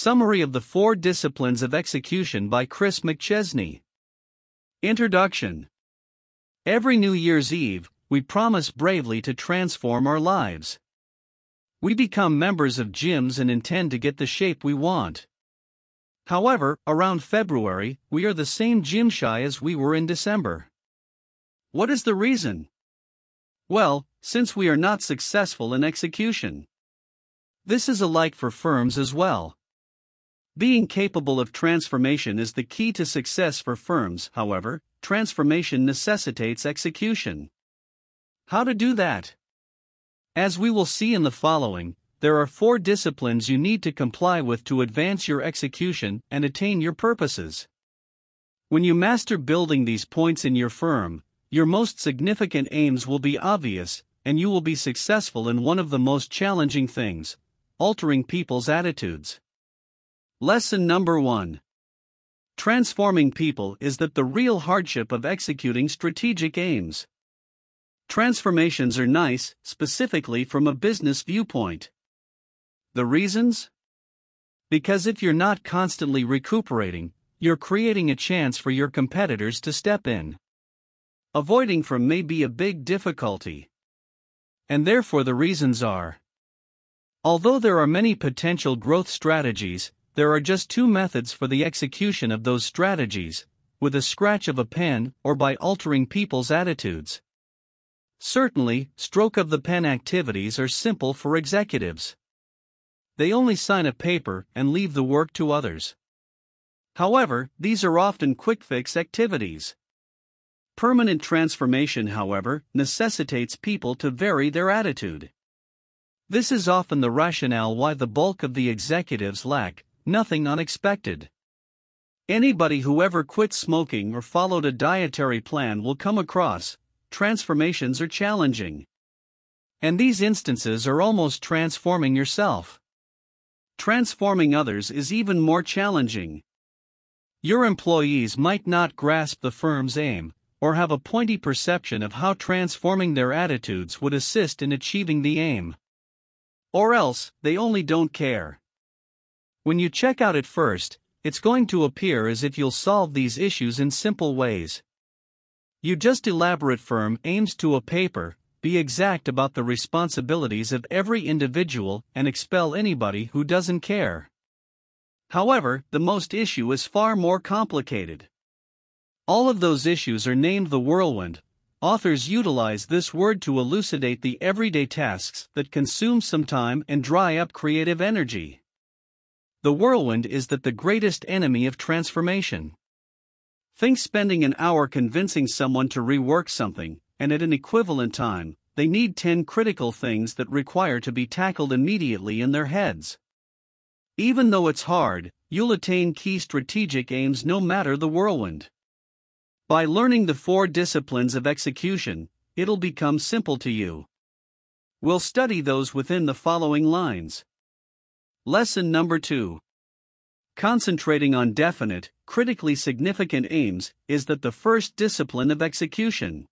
Summary of the Four Disciplines of Execution by Chris McChesney. Introduction. Every New Year's Eve, we promise bravely to transform our lives. We become members of gyms and intend to get the shape we want. However, around February, we are the same gym shy as we were in December. What is the reason? Well, since we are not successful in execution. This is alike for firms as well. Being capable of transformation is the key to success for firms, however, transformation necessitates execution. How to do that? As we will see in the following, there are four disciplines you need to comply with to advance your execution and attain your purposes. When you master building these points in your firm, your most significant aims will be obvious, and you will be successful in one of the most challenging things: altering people's attitudes. Lesson number 1. Transforming people is the real hardship of executing strategic aims. Transformations are nice, specifically from a business viewpoint. The reasons? Because if you're not constantly recuperating, you're creating a chance for your competitors to step in. Avoiding from may be a big difficulty. And therefore the reasons are: although there are many potential growth strategies, there are just two methods for the execution of those strategies: with a scratch of a pen or by altering people's attitudes. Certainly, stroke of the pen activities are simple for executives. They only sign a paper and leave the work to others. However, these are often quick-fix activities. Permanent transformation, however, necessitates people to vary their attitude. This is often the rationale why the bulk of the executives lack nothing unexpected. Anybody who ever quit smoking or followed a dietary plan will come across transformations are challenging. And these instances are almost transforming yourself. Transforming others is even more challenging. Your employees might not grasp the firm's aim, or have a pointy perception of how transforming their attitudes would assist in achieving the aim. Or else, they only don't care. When you check out at first, it's going to appear as if you'll solve these issues in simple ways. You just elaborate firm aims to a paper, be exact about the responsibilities of every individual, and expel anybody who doesn't care. However, the most issue is far more complicated. All of those issues are named the whirlwind. Authors utilize this word to elucidate the everyday tasks that consume some time and dry up creative energy. The whirlwind is the greatest enemy of transformation. Think spending an hour convincing someone to rework something, and at an equivalent time, they need 10 critical things that require to be tackled immediately in their heads. Even though it's hard, you'll attain key strategic aims no matter the whirlwind. By learning the four disciplines of execution, it'll become simple to you. We'll study those within the following lines. Lesson number 2. Concentrating on definite, critically significant aims is the first discipline of execution.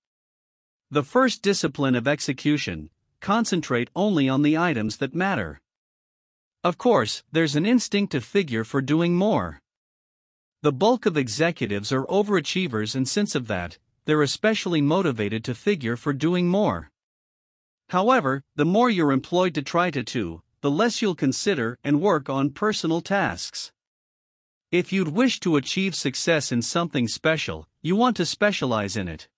The first discipline of execution: concentrate only on the items that matter. Of course, there's an instinctive figure for doing more. The bulk of executives are overachievers, and since of that, they're especially motivated to figure for doing more. However, the more you're employed to try to do, the less you'll consider and work on personal tasks. If you'd wish to achieve success in something special, you want to specialize in it.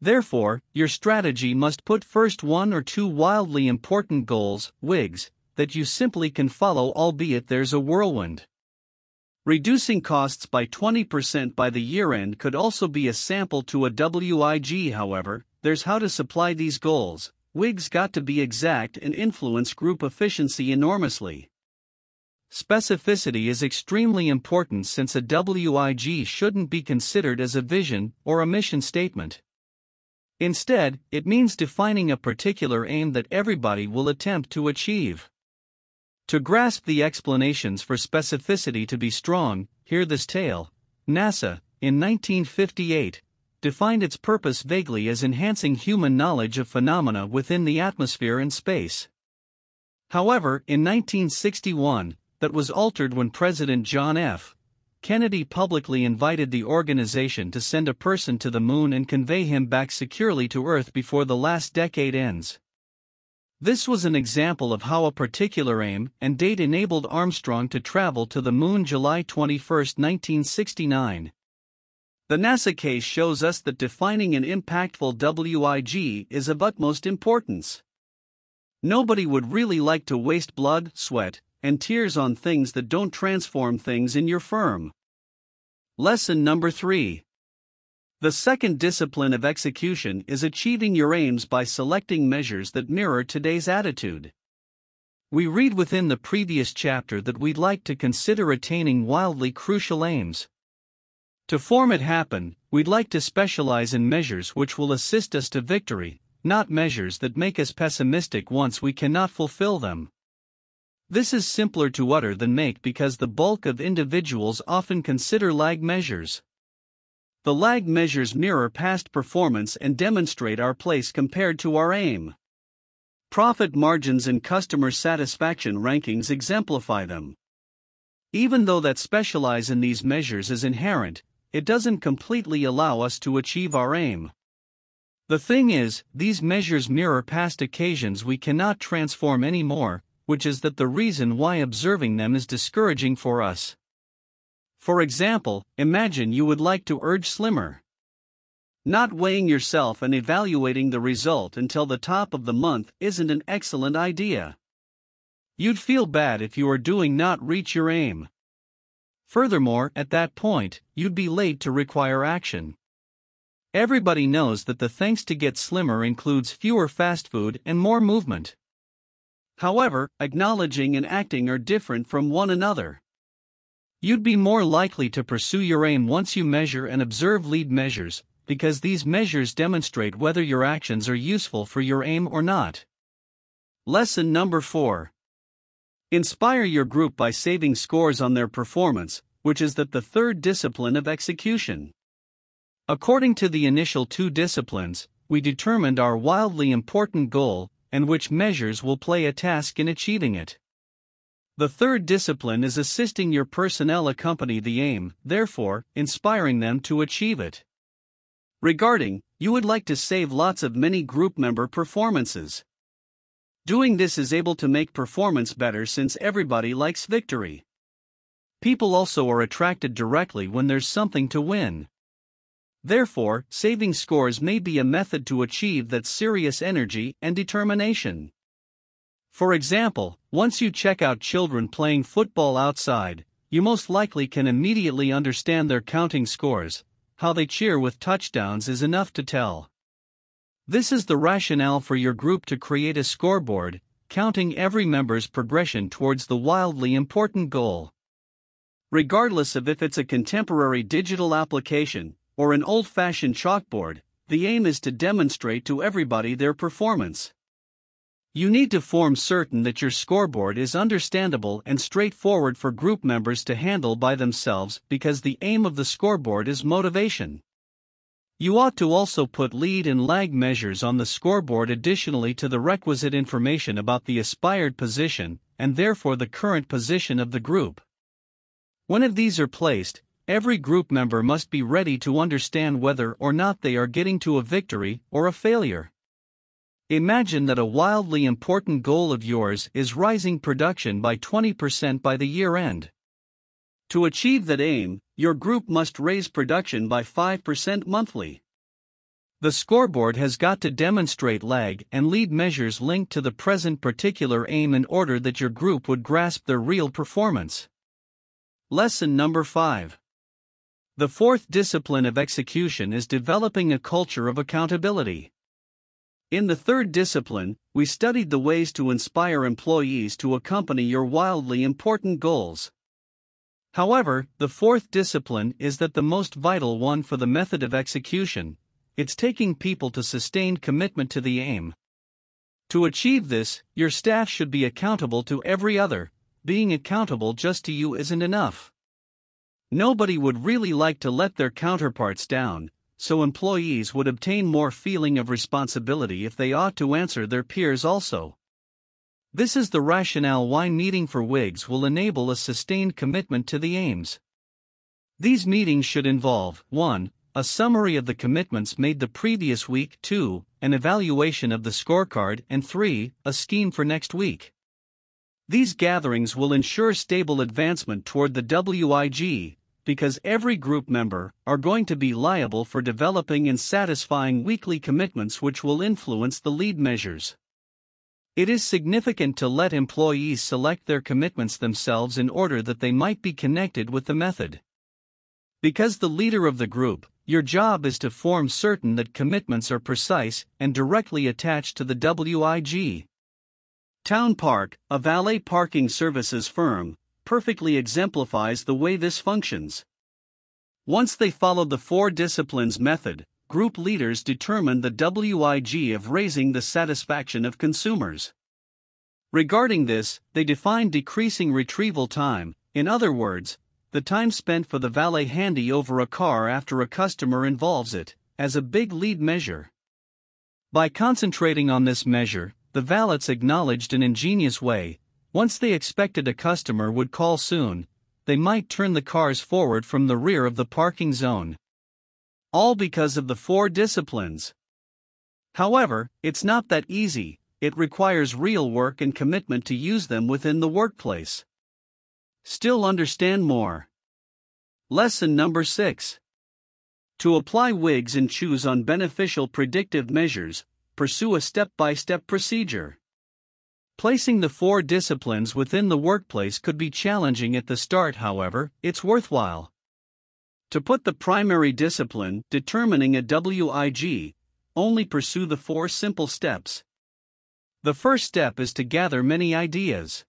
Therefore, your strategy must put first one or two wildly important goals, WIGs, that you simply can follow, albeit there's a whirlwind. Reducing costs by 20% by the year-end could also be a sample to a WIG. However, there's how to supply these goals. WIGs got to be exact and influence group efficiency enormously. Specificity is extremely important, since a WIG shouldn't be considered as a vision or a mission statement. Instead, it means defining a particular aim that everybody will attempt to achieve. To grasp the explanations for specificity to be strong, hear this tale. NASA, in 1958, defined its purpose vaguely as enhancing human knowledge of phenomena within the atmosphere and space. However, in 1961, that was altered when President John F. Kennedy publicly invited the organization to send a person to the moon and convey him back securely to Earth before the last decade ends. This was an example of how a particular aim and date enabled Armstrong to travel to the moon July 21, 1969. The NASA case shows us that defining an impactful WIG is of utmost importance. Nobody would really like to waste blood, sweat, and tears on things that don't transform things in your firm. Lesson number 3. The second discipline of execution is achieving your aims by selecting measures that mirror today's attitude. We read within the previous chapter that we'd like to consider attaining wildly crucial aims. To form it happen, we'd like to specialize in measures which will assist us to victory, not measures that make us pessimistic once we cannot fulfill them. This is simpler to utter than make because the bulk of individuals often consider lag measures. The lag measures mirror past performance and demonstrate our place compared to our aim. Profit margins and customer satisfaction rankings exemplify them. Even though that specialize in these measures is inherent, it doesn't completely allow us to achieve our aim. The thing is, these measures mirror past occasions we cannot transform anymore, which is that the reason why observing them is discouraging for us. For example, imagine you would like to urge slimmer. Not weighing yourself and evaluating the result until the top of the month isn't an excellent idea. You'd feel bad if you are doing not reach your aim. Furthermore, at that point, you'd be late to require action. Everybody knows that the thanks to get slimmer includes fewer fast food and more movement. However, acknowledging and acting are different from one another. You'd be more likely to pursue your aim once you measure and observe lead measures, because these measures demonstrate whether your actions are useful for your aim or not. Lesson number 4. Inspire your group by saving scores on their performance, which is the third discipline of execution. According to the initial two disciplines, we determined our wildly important goal, and which measures will play a task in achieving it. The third discipline is assisting your personnel accompany the aim, therefore, inspiring them to achieve it. Regarding, you would like to save lots of many group member performances. Doing this is able to make performance better since everybody likes victory. People also are attracted directly when there's something to win. Therefore, saving scores may be a method to achieve that serious energy and determination. For example, once you check out children playing football outside, you most likely can immediately understand their counting scores. How they cheer with touchdowns is enough to tell. This is the rationale for your group to create a scoreboard, counting every member's progression towards the wildly important goal. Regardless of if it's a contemporary digital application, or an old-fashioned chalkboard, the aim is to demonstrate to everybody their performance. You need to form certain that your scoreboard is understandable and straightforward for group members to handle by themselves because the aim of the scoreboard is motivation. You ought to also put lead and lag measures on the scoreboard additionally to the requisite information about the aspired position and therefore the current position of the group. When of these are placed, every group member must be ready to understand whether or not they are getting to a victory or a failure. Imagine that a wildly important goal of yours is rising production by 20% by the year end. To achieve that aim, your group must raise production by 5% monthly. The scoreboard has got to demonstrate lag and lead measures linked to the present particular aim in order that your group would grasp their real performance. Lesson number 5. The fourth discipline of execution is developing a culture of accountability. In the third discipline, we studied the ways to inspire employees to accompany your wildly important goals. However, the fourth discipline is that the most vital one for the method of execution. It's taking people to sustained commitment to the aim. To achieve this, your staff should be accountable to every other. Being accountable just to you isn't enough. Nobody would really like to let their counterparts down, so employees would obtain more feeling of responsibility if they ought to answer their peers also. This is the rationale why meeting for WIGs will enable a sustained commitment to the aims. These meetings should involve 1. A summary of the commitments made the previous week, 2. An evaluation of the scorecard, and 3. A scheme for next week. These gatherings will ensure stable advancement toward the WIG, because every group member are going to be liable for developing and satisfying weekly commitments which will influence the lead measures. It is significant to let employees select their commitments themselves in order that they might be connected with the method. Because the leader of the group, your job is to form certain that commitments are precise and directly attached to the WIG. Town Park, a valet parking services firm, perfectly exemplifies the way this functions. Once they followed the four disciplines method, group leaders determined the WIG of raising the satisfaction of consumers. Regarding this, they defined decreasing retrieval time, in other words, the time spent for the valet handy over a car after a customer involves it, as a big lead measure. By concentrating on this measure, the valets acknowledged an ingenious way, once they expected a customer would call soon, they might turn the cars forward from the rear of the parking zone. All because of the four disciplines. However, it's not that easy, it requires real work and commitment to use them within the workplace. Still understand more. Lesson number 6. To apply WIGs and choose on beneficial predictive measures, pursue a step-by-step procedure. Placing the four disciplines within the workplace could be challenging at the start, however, it's worthwhile. To put the primary discipline determining a WIG, only pursue the four simple steps. The first step is to gather many ideas.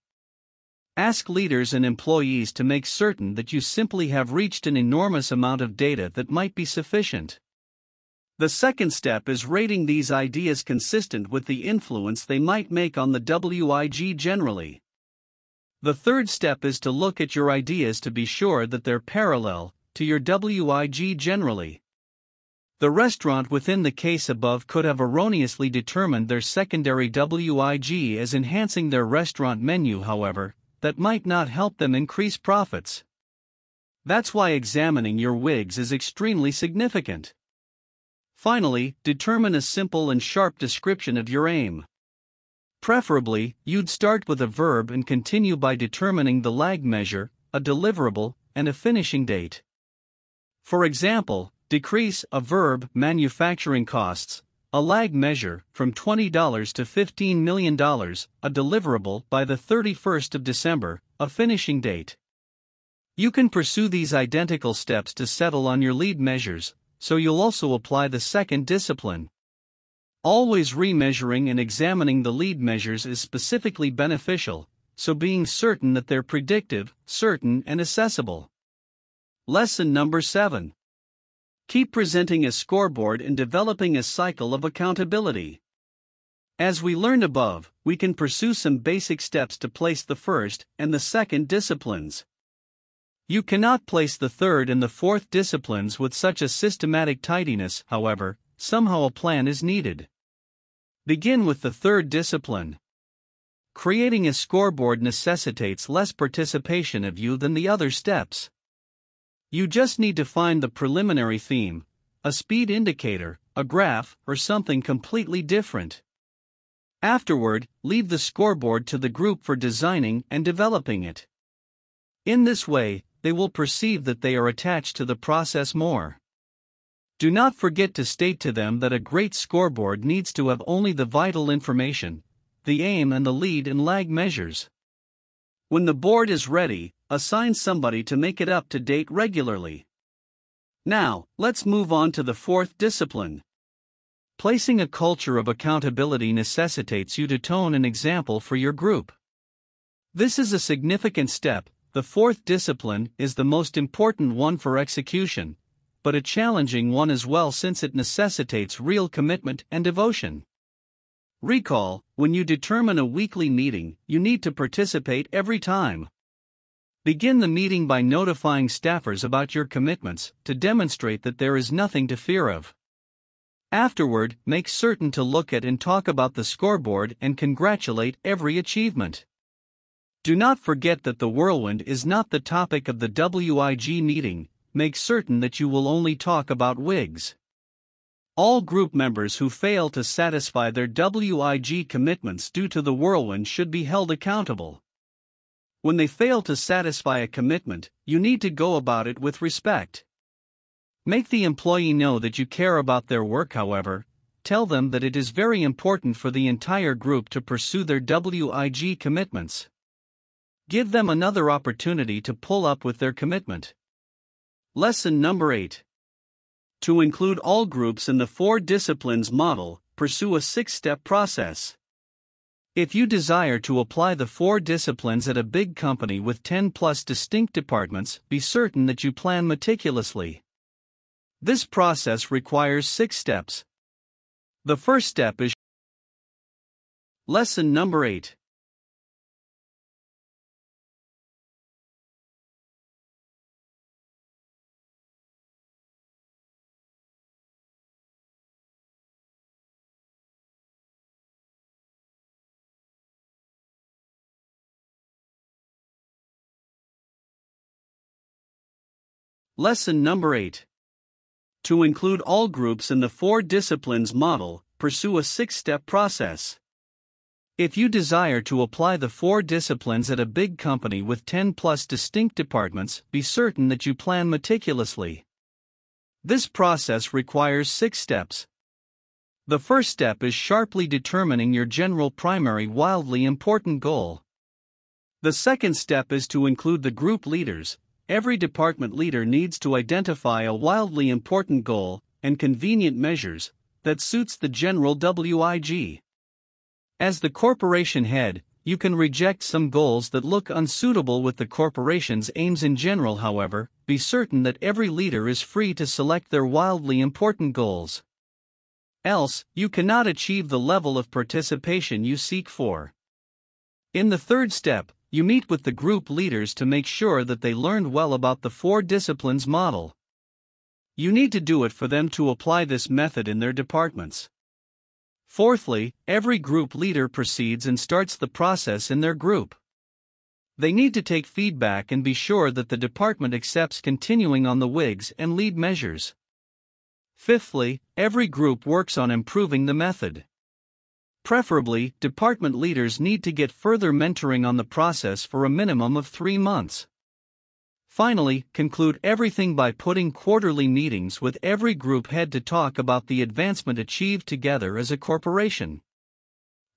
Ask leaders and employees to make certain that you simply have reached an enormous amount of data that might be sufficient. The second step is rating these ideas consistent with the influence they might make on the WIG generally. The third step is to look at your ideas to be sure that they're parallel to your WIG generally. The restaurant within the case above could have erroneously determined their secondary WIG as enhancing their restaurant menu, however, that might not help them increase profits. That's why examining your WIGs is extremely significant. Finally, determine a simple and sharp description of your aim. Preferably, you'd start with a verb and continue by determining the lag measure, a deliverable, and a finishing date. For example, decrease, a verb, manufacturing costs, a lag measure, from $20 to $15 million, a deliverable by the 31st of December, a finishing date. You can pursue these identical steps to settle on your lead measures, so you'll also apply the second discipline. Always remeasuring and examining the lead measures is specifically beneficial, so being certain that they're predictive, certain, and accessible. Lesson number 7. Keep presenting a scoreboard and developing a cycle of accountability. As we learned above, we can pursue some basic steps to place the first and the second disciplines. You cannot place the third and the fourth disciplines with such a systematic tidiness, however, somehow a plan is needed. Begin with the third discipline. Creating a scoreboard necessitates less participation of you than the other steps. You just need to find the preliminary theme, a speed indicator, a graph, or something completely different. Afterward, leave the scoreboard to the group for designing and developing it. In this way, they will perceive that they are attached to the process more. Do not forget to state to them that a great scoreboard needs to have only the vital information, the aim and the lead and lag measures. When the board is ready, assign somebody to make it up to date regularly. Now, let's move on to the fourth discipline. Placing a culture of accountability necessitates you to tone an example for your group. This is a significant step. The fourth discipline is the most important one for execution, but a challenging one as well since it necessitates real commitment and devotion. Recall, when you determine a weekly meeting, you need to participate every time. Begin the meeting by notifying staffers about your commitments to demonstrate that there is nothing to fear of. Afterward, make certain to look at and talk about the scoreboard and congratulate every achievement. Do not forget that the whirlwind is not the topic of the WIG meeting. Make certain that you will only talk about WIGs. All group members who fail to satisfy their WIG commitments due to the whirlwind should be held accountable. When they fail to satisfy a commitment, you need to go about it with respect. Make the employee know that you care about their work. However, tell them that it is very important for the entire group to pursue their WIG commitments. Give them another opportunity to pull up with their commitment. Lesson number 8. To include all groups in the 4 disciplines model, pursue a 6-step process. If you desire to apply the 4 disciplines at a big company with 10+ distinct departments, be certain that you plan meticulously. This process requires 6 steps. The first step is Lesson number 8. Lesson number 8. To include all groups in the 4 disciplines model, pursue a 6-step process. If you desire to apply the 4 disciplines at a big company with 10+ distinct departments, be certain that you plan meticulously. This process requires 6 steps. The first step is sharply determining your general primary wildly important goal. The second step is to include the group leaders. Every department leader needs to identify a wildly important goal and convenient measures that suits the general WIG. As the corporation head, you can reject some goals that look unsuitable with the corporation's aims in general. However, be certain that every leader is free to select their wildly important goals. Else, you cannot achieve the level of participation you seek for. In the third step, you meet with the group leaders to make sure that they learned well about the 4 disciplines model. You need to do it for them to apply this method in their departments. Fourthly, every group leader proceeds and starts the process in their group. They need to take feedback and be sure that the department accepts continuing on the WIGs and lead measures. Fifthly, every group works on improving the method. Preferably, department leaders need to get further mentoring on the process for a minimum of 3 months. Finally, conclude everything by putting quarterly meetings with every group head to talk about the advancement achieved together as a corporation.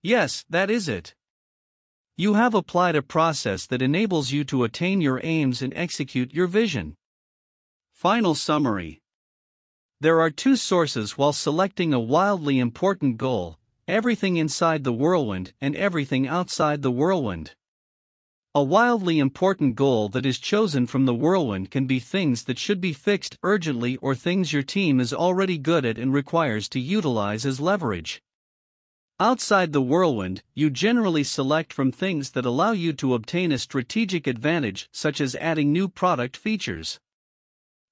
Yes, that is it. You have applied a process that enables you to attain your aims and execute your vision. Final summary. There are 2 sources while selecting a wildly important goal: everything inside the whirlwind and everything outside the whirlwind. A wildly important goal that is chosen from the whirlwind can be things that should be fixed urgently or things your team is already good at and requires to utilize as leverage. Outside the whirlwind, you generally select from things that allow you to obtain a strategic advantage, such as adding new product features.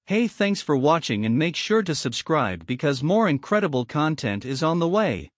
Hey, thanks for watching, and make sure to subscribe because more incredible content is on the way.